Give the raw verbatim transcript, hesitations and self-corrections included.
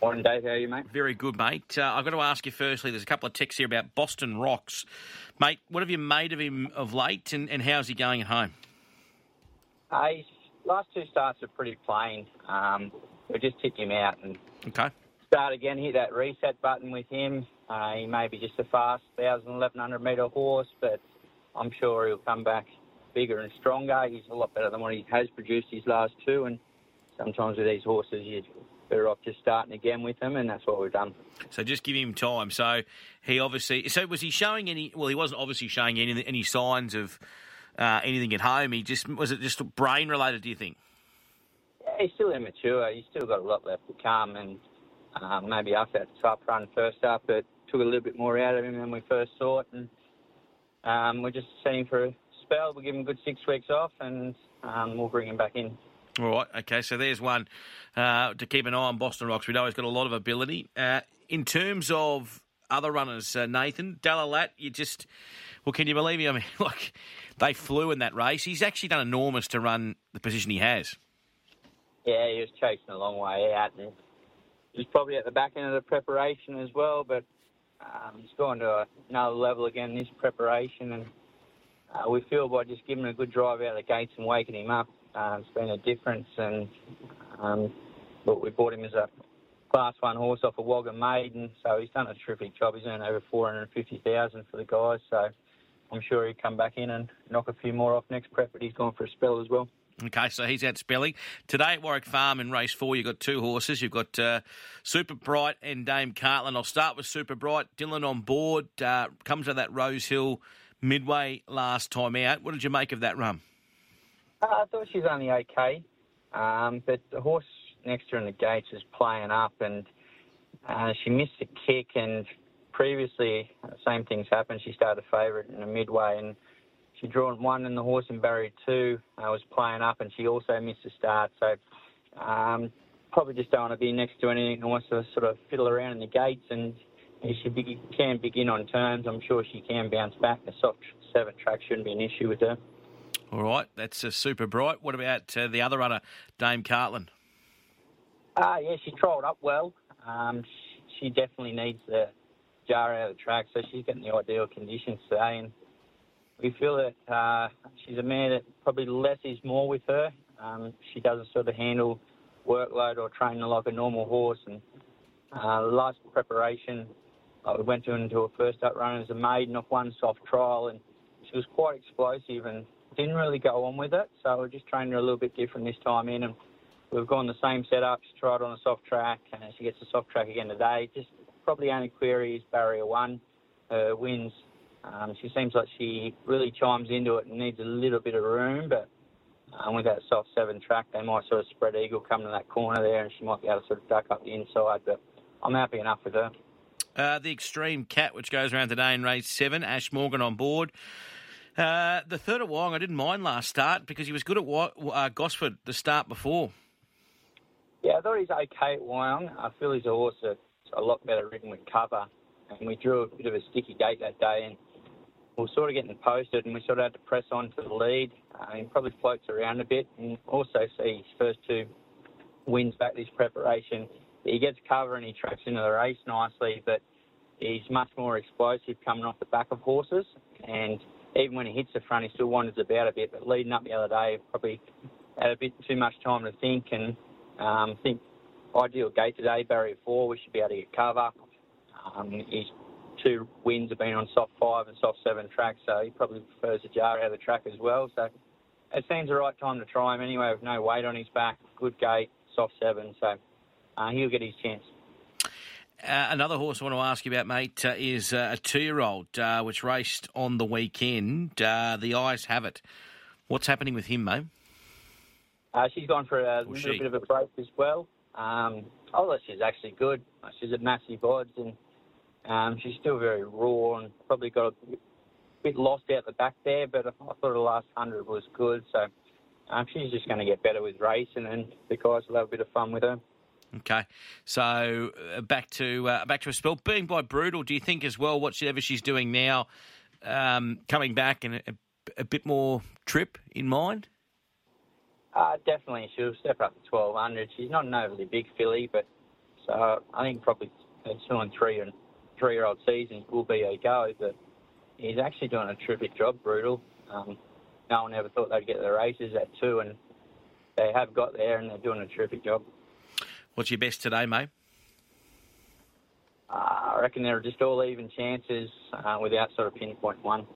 Morning, Dave. How are you, mate? Very good, mate. Uh, I've got to ask you firstly, there's a couple of texts here about Boston Rocks. Mate, what have you made of him of late, and, and how's he going at home? Uh, his last two starts are pretty plain. Um, we just tipped him out and okay. start again, hit that reset button with him. Uh, he may be just a fast eleven hundred metre horse, but I'm sure he'll come back bigger and stronger. He's a lot better than what he has produced his last two, and sometimes with these horses you... better off just starting again with him, and that's what we've done. So just give him time. So he obviously... So was he showing any... Well, he wasn't obviously showing any any signs of uh, anything at home. He just... Was it just brain-related, do you think? Yeah, he's still immature. He's still got a lot left to come, and uh, maybe after that top run first up, it took a little bit more out of him than we first thought, and um, we're just seeing him for a spell. We'll give him a good six weeks off, and um, we'll bring him back in. All right, okay, so there's one uh, to keep an eye on, Boston Rocks. We know he's got a lot of ability. Uh, in terms of other runners, uh, Nathan Dalalat, you just... Well, can you believe me? I mean, like, they flew in that race. He's actually done enormous to run the position he has. Yeah, he was chasing a long way out, and he was probably at the back end of the preparation as well, but um, he's gone to another level again this preparation, and uh, we feel by just giving him a good drive out of the gates and waking him up, Uh, it's been a difference, and um, look, we bought him as a class one horse off a Wagga Maiden, so he's done a terrific job. He's earned over four hundred fifty thousand dollars for the guys, so I'm sure he'll come back in and knock a few more off next prep, but he's gone for a spell as well. Okay, so he's out spelling. Today at Warwick Farm in race four, you've got two horses. You've got uh, Super Bright and Dame Cartland. I'll start with Super Bright. Dylan on board, uh, comes out of that Rose Hill midway last time out. What did you make of that run? Uh, I thought she was only okay, um, but the horse next to her in the gates is playing up, and uh, she missed a kick, and previously the same things happened. She started a favourite in the midway, and she drawn one, and the horse in barrier two uh, was playing up, and she also missed a start, so um, probably just don't want to be next to anything and wants to sort of fiddle around in the gates, and if she can begin on terms, I'm sure she can bounce back. The soft seven track shouldn't be an issue with her. All right, that's uh, Super Bright. What about uh, the other runner, Dame Cartland? Ah, uh, yeah, she trolled up well. Um, she, she definitely needs the jar out of the track, so she's getting the ideal conditions today. And we feel that uh, she's a mare that probably less is more with her. Um, she doesn't sort of handle workload or train like a normal horse. And uh, last preparation, uh, we went to into a first up run as a maiden off one soft trial, and she was quite explosive and didn't really go on with it, so we're just training her a little bit different this time in, and we've gone the same setup. She tried on a soft track, and she gets a soft track again today. Just probably only query is barrier one, her wins. Um, she seems like she really chimes into it and needs a little bit of room, but um, with that soft seven track, they might sort of spread eagle come to that corner there, and she might be able to sort of duck up the inside, but I'm happy enough with her. Uh, the Extreme Cat, which goes around today in race seven, Ash Morgan on board. Uh, the third at Wyong, I didn't mind last start because he was good at uh, Gosford the start before. Yeah, I thought he's okay at Wyong. I feel he's a horse that's a lot better ridden with cover. And we drew a bit of a sticky gate that day, and we were sort of getting posted, and we sort of had to press on to the lead. Uh, he probably floats around a bit, and also see his first two wins back this preparation. He gets cover and he tracks into the race nicely, but he's much more explosive coming off the back of horses, and even when he hits the front, he still wanders about a bit. But leading up the other day, probably had a bit too much time to think. And um, I think ideal gate today, barrier four, we should be able to get cover. Um, his two wins have been on soft five and soft seven tracks, so he probably prefers a jar out of the track as well. So it seems the right time to try him anyway, with no weight on his back, good gate, soft seven. So uh, he'll get his chance. Uh, another horse I want to ask you about, mate, uh, is uh, a two-year-old uh, which raced on the weekend. Uh, the Eyes Have It. What's happening with him, mate? Uh, she's gone for a or little she. bit of a break as well. Um, although she's actually good. She's at Massie Bods, and um, she's still very raw and probably got a bit lost out the back there, but I thought the last hundred was good. So um, she's just going to get better with racing, and the guys will have a bit of fun with her. Okay, so uh, back to uh, back to a spell. Being by Brutal, do you think as well, whatever she's doing now, um, coming back and a, a bit more trip in mind? Uh, definitely, she'll step up to twelve hundred. She's not an overly big filly, but uh, I think probably two and three and three-year-old seasons will be a go, but he's actually doing a terrific job, Brutal. Um, no one ever thought they'd get the races at two, and they have got there, and they're doing a terrific job. What's your best today, mate? Uh, I reckon they're just all even chances uh, without sort of pinpoint one.